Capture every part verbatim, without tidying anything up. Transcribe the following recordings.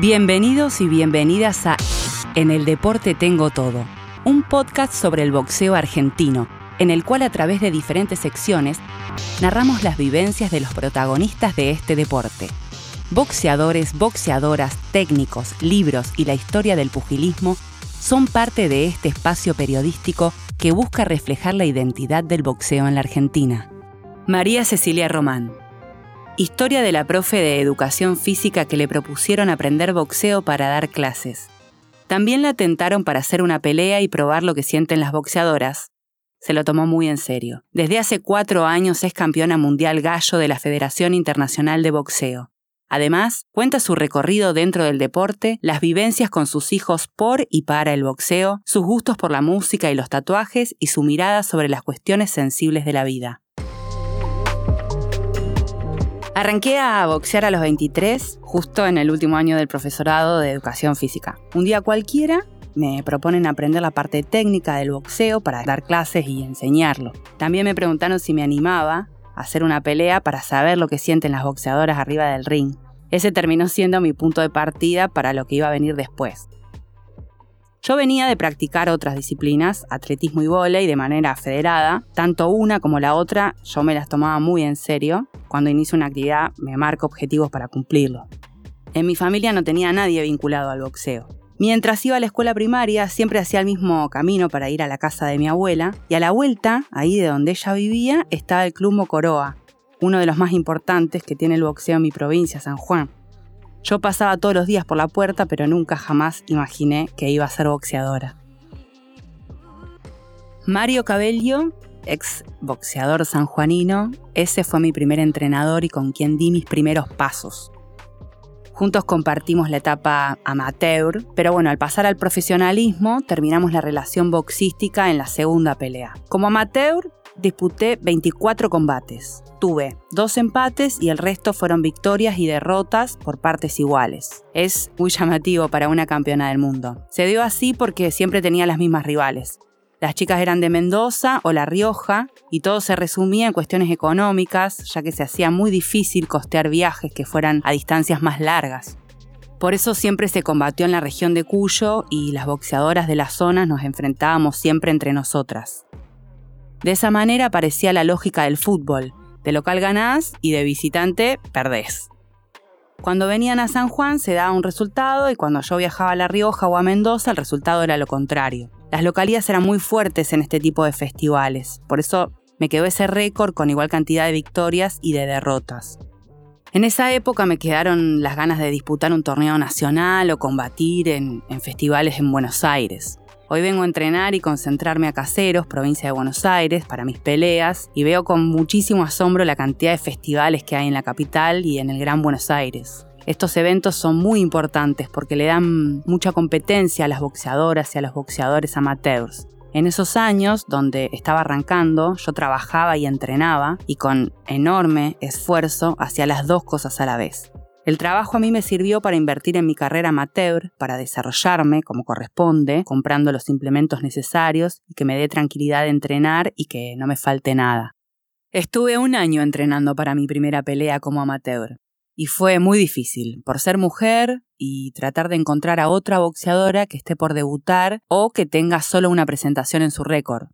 Bienvenidos y bienvenidas a En el deporte tengo todo, un podcast sobre el boxeo argentino, en el cual a través de diferentes secciones narramos las vivencias de los protagonistas de este deporte. Boxeadores, boxeadoras, técnicos, libros y la historia del pugilismo son parte de este espacio periodístico que busca reflejar la identidad del boxeo en la Argentina. María Cecilia Román. Historia de la profe de Educación Física que le propusieron aprender boxeo para dar clases. También la tentaron para hacer una pelea y probar lo que sienten las boxeadoras. Se lo tomó muy en serio. Desde hace cuatro años es campeona mundial Gallo de la Federación Internacional de Boxeo. Además, cuenta su recorrido dentro del deporte, las vivencias con sus hijos por y para el boxeo, sus gustos por la música y los tatuajes y su mirada sobre las cuestiones sensibles de la vida. Arranqué a boxear a los veintitrés, justo en el último año del profesorado de Educación Física. Un día cualquiera me proponen aprender la parte técnica del boxeo para dar clases y enseñarlo. También me preguntaron si me animaba a hacer una pelea para saber lo que sienten las boxeadoras arriba del ring. Ese terminó siendo mi punto de partida para lo que iba a venir después. Yo venía de practicar otras disciplinas, atletismo y vóley, de manera federada. Tanto una como la otra yo me las tomaba muy en serio. Cuando inicio una actividad me marco objetivos para cumplirlo. En mi familia no tenía a nadie vinculado al boxeo. Mientras iba a la escuela primaria siempre hacía el mismo camino para ir a la casa de mi abuela y a la vuelta, ahí de donde ella vivía, estaba el Club Mocoroa, uno de los más importantes que tiene el boxeo en mi provincia, San Juan. Yo pasaba todos los días por la puerta, pero nunca jamás imaginé que iba a ser boxeadora. Mario Cabellio, ex boxeador sanjuanino, ese fue mi primer entrenador y con quien di mis primeros pasos. Juntos compartimos la etapa amateur, pero bueno, al pasar al profesionalismo, terminamos la relación boxística en la segunda pelea. Como amateur, disputé veinticuatro combates. Tuve dos empates y el resto fueron victorias y derrotas por partes iguales. Es muy llamativo para una campeona del mundo. Se dio así porque siempre tenía las mismas rivales. Las chicas eran de Mendoza o La Rioja y todo se resumía en cuestiones económicas, ya que se hacía muy difícil costear viajes que fueran a distancias más largas. Por eso siempre se combatió en la región de Cuyo y las boxeadoras de la zona nos enfrentábamos siempre entre nosotras. De esa manera aparecía la lógica del fútbol. De local ganás y de visitante perdés. Cuando venían a San Juan se daba un resultado y cuando yo viajaba a La Rioja o a Mendoza el resultado era lo contrario. Las localías eran muy fuertes en este tipo de festivales, por eso me quedó ese récord con igual cantidad de victorias y de derrotas. En esa época me quedaron las ganas de disputar un torneo nacional o combatir en, en festivales en Buenos Aires. Hoy vengo a entrenar y concentrarme a Caseros, provincia de Buenos Aires, para mis peleas y veo con muchísimo asombro la cantidad de festivales que hay en la capital y en el Gran Buenos Aires. Estos eventos son muy importantes porque le dan mucha competencia a las boxeadoras y a los boxeadores amateurs. En esos años, donde estaba arrancando, yo trabajaba y entrenaba y con enorme esfuerzo hacía las dos cosas a la vez. El trabajo a mí me sirvió para invertir en mi carrera amateur, para desarrollarme como corresponde, comprando los implementos necesarios y que me dé tranquilidad de entrenar y que no me falte nada. Estuve un año entrenando para mi primera pelea como amateur y fue muy difícil por ser mujer y tratar de encontrar a otra boxeadora que esté por debutar o que tenga solo una presentación en su récord.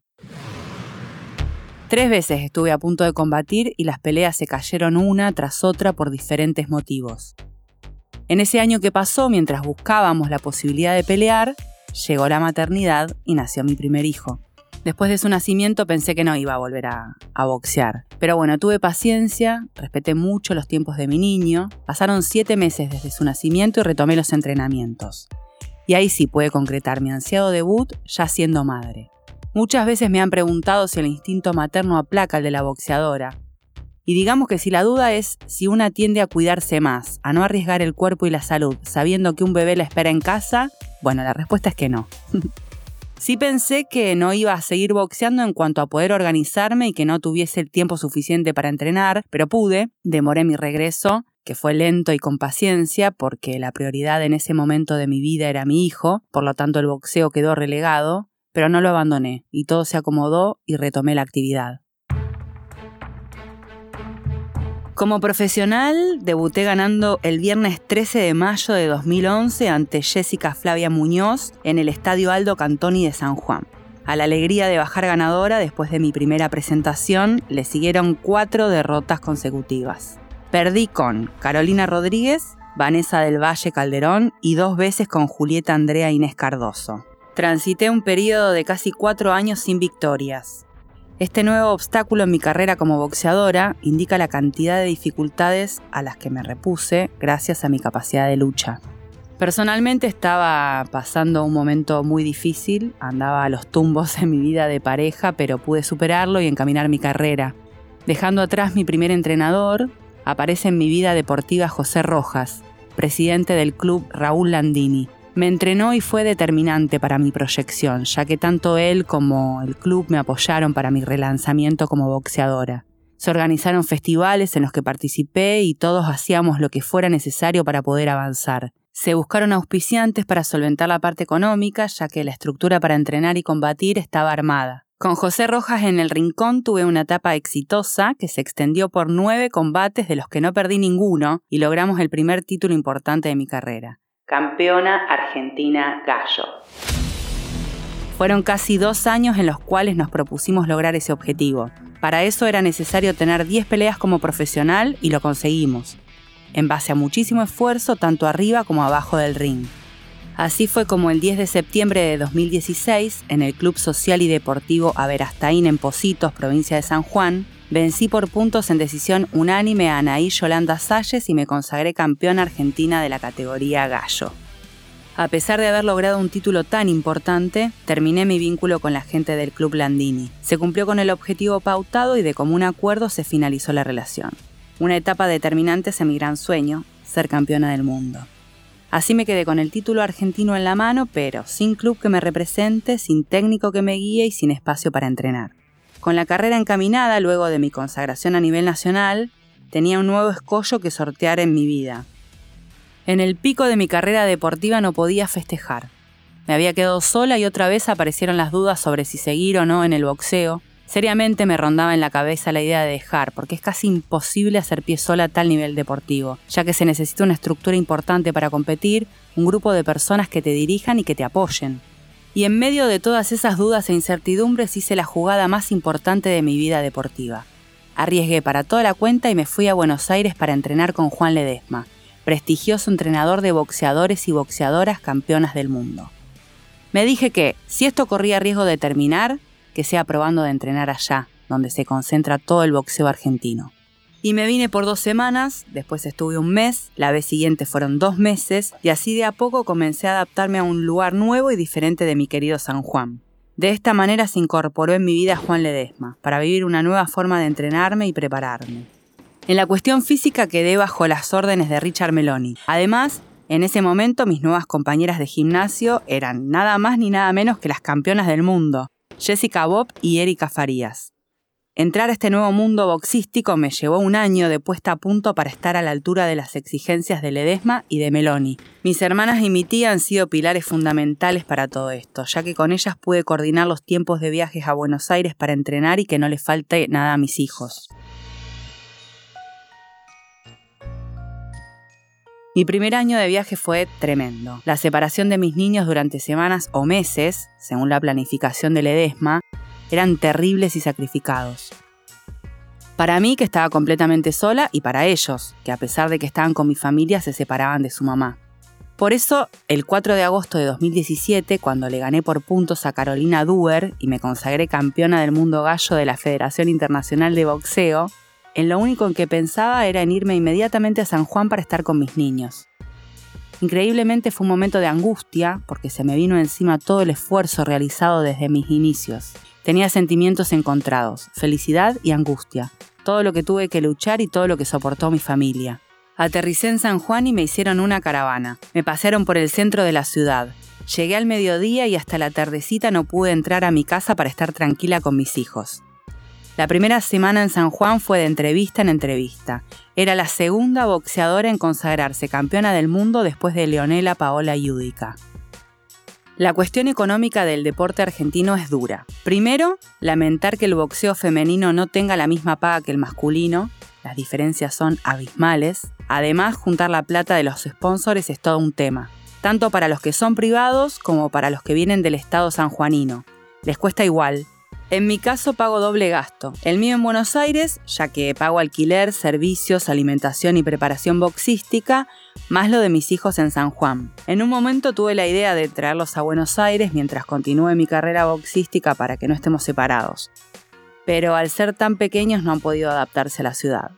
Tres veces estuve a punto de combatir y las peleas se cayeron una tras otra por diferentes motivos. En ese año que pasó, mientras buscábamos la posibilidad de pelear, llegó la maternidad y nació mi primer hijo. Después de su nacimiento pensé que no iba a volver a, a boxear. Pero bueno, tuve paciencia, respeté mucho los tiempos de mi niño. Pasaron siete meses desde su nacimiento y retomé los entrenamientos. Y ahí sí pude concretar mi ansiado debut ya siendo madre. Muchas veces me han preguntado si el instinto materno aplaca el de la boxeadora. Y digamos que si la duda es si una tiende a cuidarse más, a no arriesgar el cuerpo y la salud, sabiendo que un bebé la espera en casa, bueno, la respuesta es que no. Sí pensé que no iba a seguir boxeando en cuanto a poder organizarme y que no tuviese el tiempo suficiente para entrenar, pero pude, demoré mi regreso, que fue lento y con paciencia porque la prioridad en ese momento de mi vida era mi hijo, por lo tanto el boxeo quedó relegado. Pero no lo abandoné y todo se acomodó y retomé la actividad. Como profesional, debuté ganando el viernes trece de mayo de dos mil once ante Jessica Flavia Muñoz en el Estadio Aldo Cantoni de San Juan. A la alegría de bajar ganadora después de mi primera presentación, le siguieron cuatro derrotas consecutivas. Perdí con Carolina Rodríguez, Vanessa del Valle Calderón y dos veces con Julieta Andrea Inés Cardoso. Transité un periodo de casi cuatro años sin victorias. Este nuevo obstáculo en mi carrera como boxeadora indica la cantidad de dificultades a las que me repuse gracias a mi capacidad de lucha. Personalmente estaba pasando un momento muy difícil, andaba a los tumbos en mi vida de pareja, pero pude superarlo y encaminar mi carrera. Dejando atrás mi primer entrenador, aparece en mi vida deportiva José Rojas, presidente del club Raúl Landini. Me entrenó y fue determinante para mi proyección, ya que tanto él como el club me apoyaron para mi relanzamiento como boxeadora. Se organizaron festivales en los que participé y todos hacíamos lo que fuera necesario para poder avanzar. Se buscaron auspiciantes para solventar la parte económica, ya que la estructura para entrenar y combatir estaba armada. Con José Rojas en el rincón tuve una etapa exitosa que se extendió por nueve combates de los que no perdí ninguno y logramos el primer título importante de mi carrera. Campeona argentina Gallo. Fueron casi dos años en los cuales nos propusimos lograr ese objetivo. Para eso era necesario tener diez peleas como profesional y lo conseguimos, en base a muchísimo esfuerzo tanto arriba como abajo del ring. Así fue como el diez de septiembre de dos mil dieciséis, en el Club Social y Deportivo Aberastaín en Pocitos, provincia de San Juan, vencí por puntos en decisión unánime a Anaí Yolanda Salles y me consagré campeona argentina de la categoría Gallo. A pesar de haber logrado un título tan importante, terminé mi vínculo con la gente del Club Landini. Se cumplió con el objetivo pautado y de común acuerdo se finalizó la relación. Una etapa determinante es mi gran sueño, ser campeona del mundo. Así me quedé con el título argentino en la mano, pero sin club que me represente, sin técnico que me guíe y sin espacio para entrenar. Con la carrera encaminada, luego de mi consagración a nivel nacional, tenía un nuevo escollo que sortear en mi vida. En el pico de mi carrera deportiva no podía festejar. Me había quedado sola y otra vez aparecieron las dudas sobre si seguir o no en el boxeo. Seriamente me rondaba en la cabeza la idea de dejar, porque es casi imposible hacer pie sola a tal nivel deportivo, ya que se necesita una estructura importante para competir, un grupo de personas que te dirijan y que te apoyen. Y en medio de todas esas dudas e incertidumbres hice la jugada más importante de mi vida deportiva. Arriesgué para toda la cuenta y me fui a Buenos Aires para entrenar con Juan Ledesma, prestigioso entrenador de boxeadores y boxeadoras campeonas del mundo. Me dije que, si esto corría riesgo de terminar, que sea probando de entrenar allá, donde se concentra todo el boxeo argentino. Y me vine por dos semanas, después estuve un mes, la vez siguiente fueron dos meses, y así de a poco comencé a adaptarme a un lugar nuevo y diferente de mi querido San Juan. De esta manera se incorporó en mi vida Juan Ledesma, para vivir una nueva forma de entrenarme y prepararme. En la cuestión física quedé bajo las órdenes de Richard Meloni. Además, en ese momento mis nuevas compañeras de gimnasio eran nada más ni nada menos que las campeonas del mundo, Jessica Bob y Erika Farías. Entrar a este nuevo mundo boxístico me llevó un año de puesta a punto para estar a la altura de las exigencias de Ledesma y de Meloni. Mis hermanas y mi tía han sido pilares fundamentales para todo esto, ya que con ellas pude coordinar los tiempos de viajes a Buenos Aires para entrenar y que no les falte nada a mis hijos. Mi primer año de viaje fue tremendo. La separación de mis niños durante semanas o meses, según la planificación de Ledesma, eran terribles y sacrificados. Para mí, que estaba completamente sola, y para ellos, que a pesar de que estaban con mi familia, se separaban de su mamá. Por eso, el cuatro de agosto de dos mil diecisiete, cuando le gané por puntos a Carolina Duer y me consagré campeona del mundo gallo de la Federación Internacional de Boxeo, en lo único en que pensaba era en irme inmediatamente a San Juan para estar con mis niños. Increíblemente fue un momento de angustia, porque se me vino encima todo el esfuerzo realizado desde mis inicios. Tenía sentimientos encontrados, felicidad y angustia, todo lo que tuve que luchar y todo lo que soportó mi familia. Aterricé en San Juan y me hicieron una caravana. Me pasearon por el centro de la ciudad. Llegué al mediodía y hasta la tardecita no pude entrar a mi casa para estar tranquila con mis hijos. La primera semana en San Juan fue de entrevista en entrevista. Era la segunda boxeadora en consagrarse campeona del mundo después de Leonela Paola Yúdica. La cuestión económica del deporte argentino es dura. Primero, lamentar que el boxeo femenino no tenga la misma paga que el masculino. Las diferencias son abismales. Además, juntar la plata de los sponsors es todo un tema, tanto para los que son privados como para los que vienen del estado sanjuanino. Les cuesta igual. En mi caso pago doble gasto, el mío en Buenos Aires, ya que pago alquiler, servicios, alimentación y preparación boxística, más lo de mis hijos en San Juan. En un momento tuve la idea de traerlos a Buenos Aires mientras continúe mi carrera boxística para que no estemos separados, pero al ser tan pequeños no han podido adaptarse a la ciudad.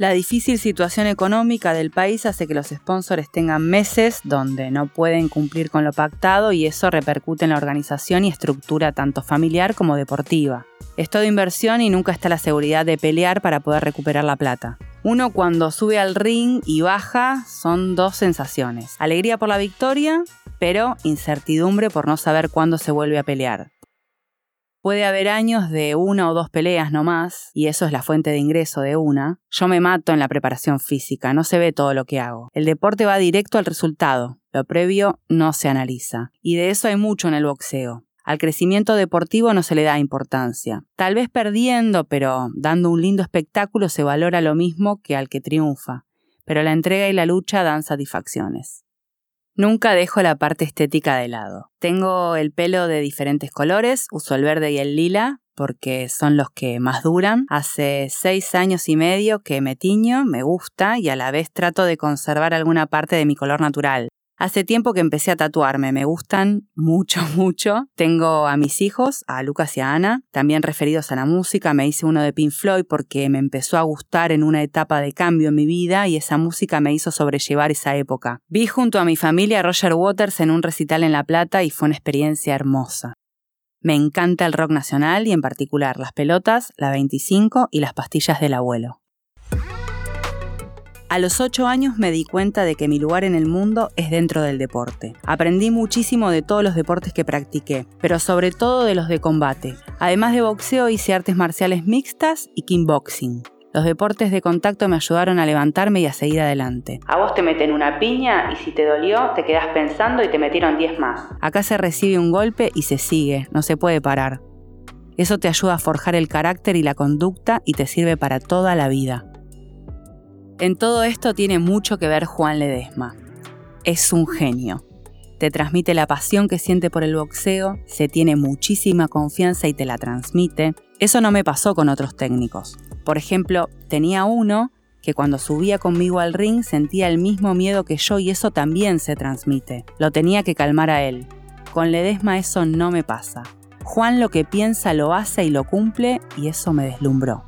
La difícil situación económica del país hace que los sponsors tengan meses donde no pueden cumplir con lo pactado y eso repercute en la organización y estructura tanto familiar como deportiva. Es toda inversión y nunca está la seguridad de pelear para poder recuperar la plata. Uno cuando sube al ring y baja son dos sensaciones: alegría por la victoria, pero incertidumbre por no saber cuándo se vuelve a pelear. Puede haber años de una o dos peleas nomás, y eso es la fuente de ingreso de una. Yo me mato en la preparación física, no se ve todo lo que hago. El deporte va directo al resultado, lo previo no se analiza. Y de eso hay mucho en el boxeo. Al crecimiento deportivo no se le da importancia. Tal vez perdiendo, pero dando un lindo espectáculo se valora lo mismo que al que triunfa. Pero la entrega y la lucha dan satisfacciones. Nunca dejo la parte estética de lado. Tengo el pelo de diferentes colores, uso el verde y el lila porque son los que más duran. Hace seis años y medio que me tiño, me gusta y a la vez trato de conservar alguna parte de mi color natural. Hace tiempo que empecé a tatuarme, me gustan mucho, mucho. Tengo a mis hijos, a Lucas y a Ana, también referidos a la música. Me hice uno de Pink Floyd porque me empezó a gustar en una etapa de cambio en mi vida y esa música me hizo sobrellevar esa época. Vi junto a mi familia a Roger Waters en un recital en La Plata y fue una experiencia hermosa. Me encanta el rock nacional y en particular Las Pelotas, La veinticinco y Las Pastillas del Abuelo. A los ocho años me di cuenta de que mi lugar en el mundo es dentro del deporte. Aprendí muchísimo de todos los deportes que practiqué, pero sobre todo de los de combate. Además de boxeo hice artes marciales mixtas y kickboxing. Los deportes de contacto me ayudaron a levantarme y a seguir adelante. A vos te meten una piña y si te dolió te quedás pensando y te metieron diez más. Acá se recibe un golpe y se sigue, no se puede parar. Eso te ayuda a forjar el carácter y la conducta y te sirve para toda la vida. En todo esto tiene mucho que ver Juan Ledesma. Es un genio. Te transmite la pasión que siente por el boxeo, se tiene muchísima confianza y te la transmite. Eso no me pasó con otros técnicos. Por ejemplo, tenía uno que cuando subía conmigo al ring sentía el mismo miedo que yo y eso también se transmite. Lo tenía que calmar a él. Con Ledesma eso no me pasa. Juan lo que piensa lo hace y lo cumple y eso me deslumbró.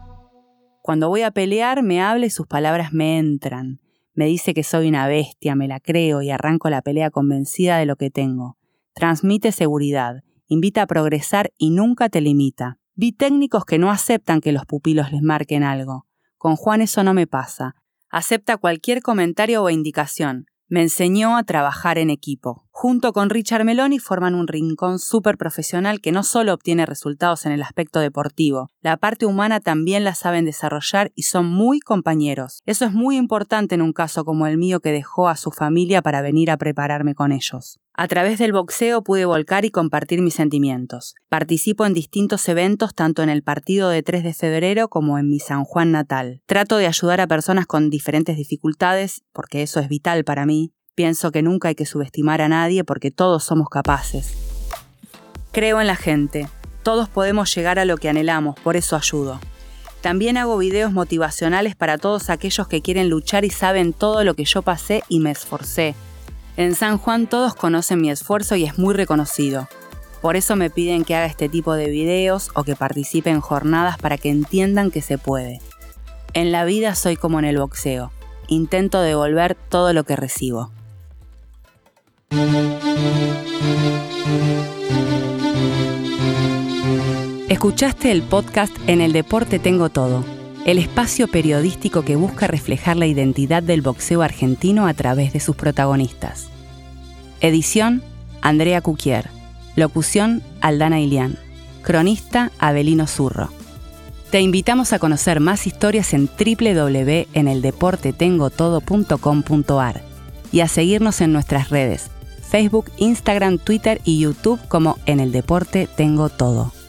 Cuando voy a pelear me habla y sus palabras me entran. Me dice que soy una bestia, me la creo y arranco la pelea convencida de lo que tengo. Transmite seguridad, invita a progresar y nunca te limita. Vi técnicos que no aceptan que los pupilos les marquen algo. Con Juan eso no me pasa. Acepta cualquier comentario o indicación. Me enseñó a trabajar en equipo. Junto con Richard Meloni forman un rincón súper profesional que no solo obtiene resultados en el aspecto deportivo, la parte humana también la saben desarrollar y son muy compañeros. Eso es muy importante en un caso como el mío que dejó a su familia para venir a prepararme con ellos. A través del boxeo pude volcar y compartir mis sentimientos. Participo en distintos eventos tanto en el partido de tres de febrero como en mi San Juan natal. Trato de ayudar a personas con diferentes dificultades porque eso es vital para mí. Pienso que nunca hay que subestimar a nadie porque todos somos capaces. Creo en la gente. Todos podemos llegar a lo que anhelamos, por eso ayudo. También hago videos motivacionales para todos aquellos que quieren luchar y saben todo lo que yo pasé y me esforcé. En San Juan todos conocen mi esfuerzo y es muy reconocido. Por eso me piden que haga este tipo de videos o que participe en jornadas para que entiendan que se puede. En la vida soy como en el boxeo. Intento devolver todo lo que recibo. Escuchaste el podcast En el deporte tengo todo, el espacio periodístico que busca reflejar la identidad del boxeo argentino a través de sus protagonistas. Edición, Anddy Cukier. Locución, Aldana Illián. Cronista, Avelino Zurro. Te invitamos a conocer más historias en doble u doble u doble u punto en el deporte tengo todo punto com punto a r y a seguirnos en nuestras redes, Facebook, Instagram, Twitter y YouTube como En el deporte tengo todo.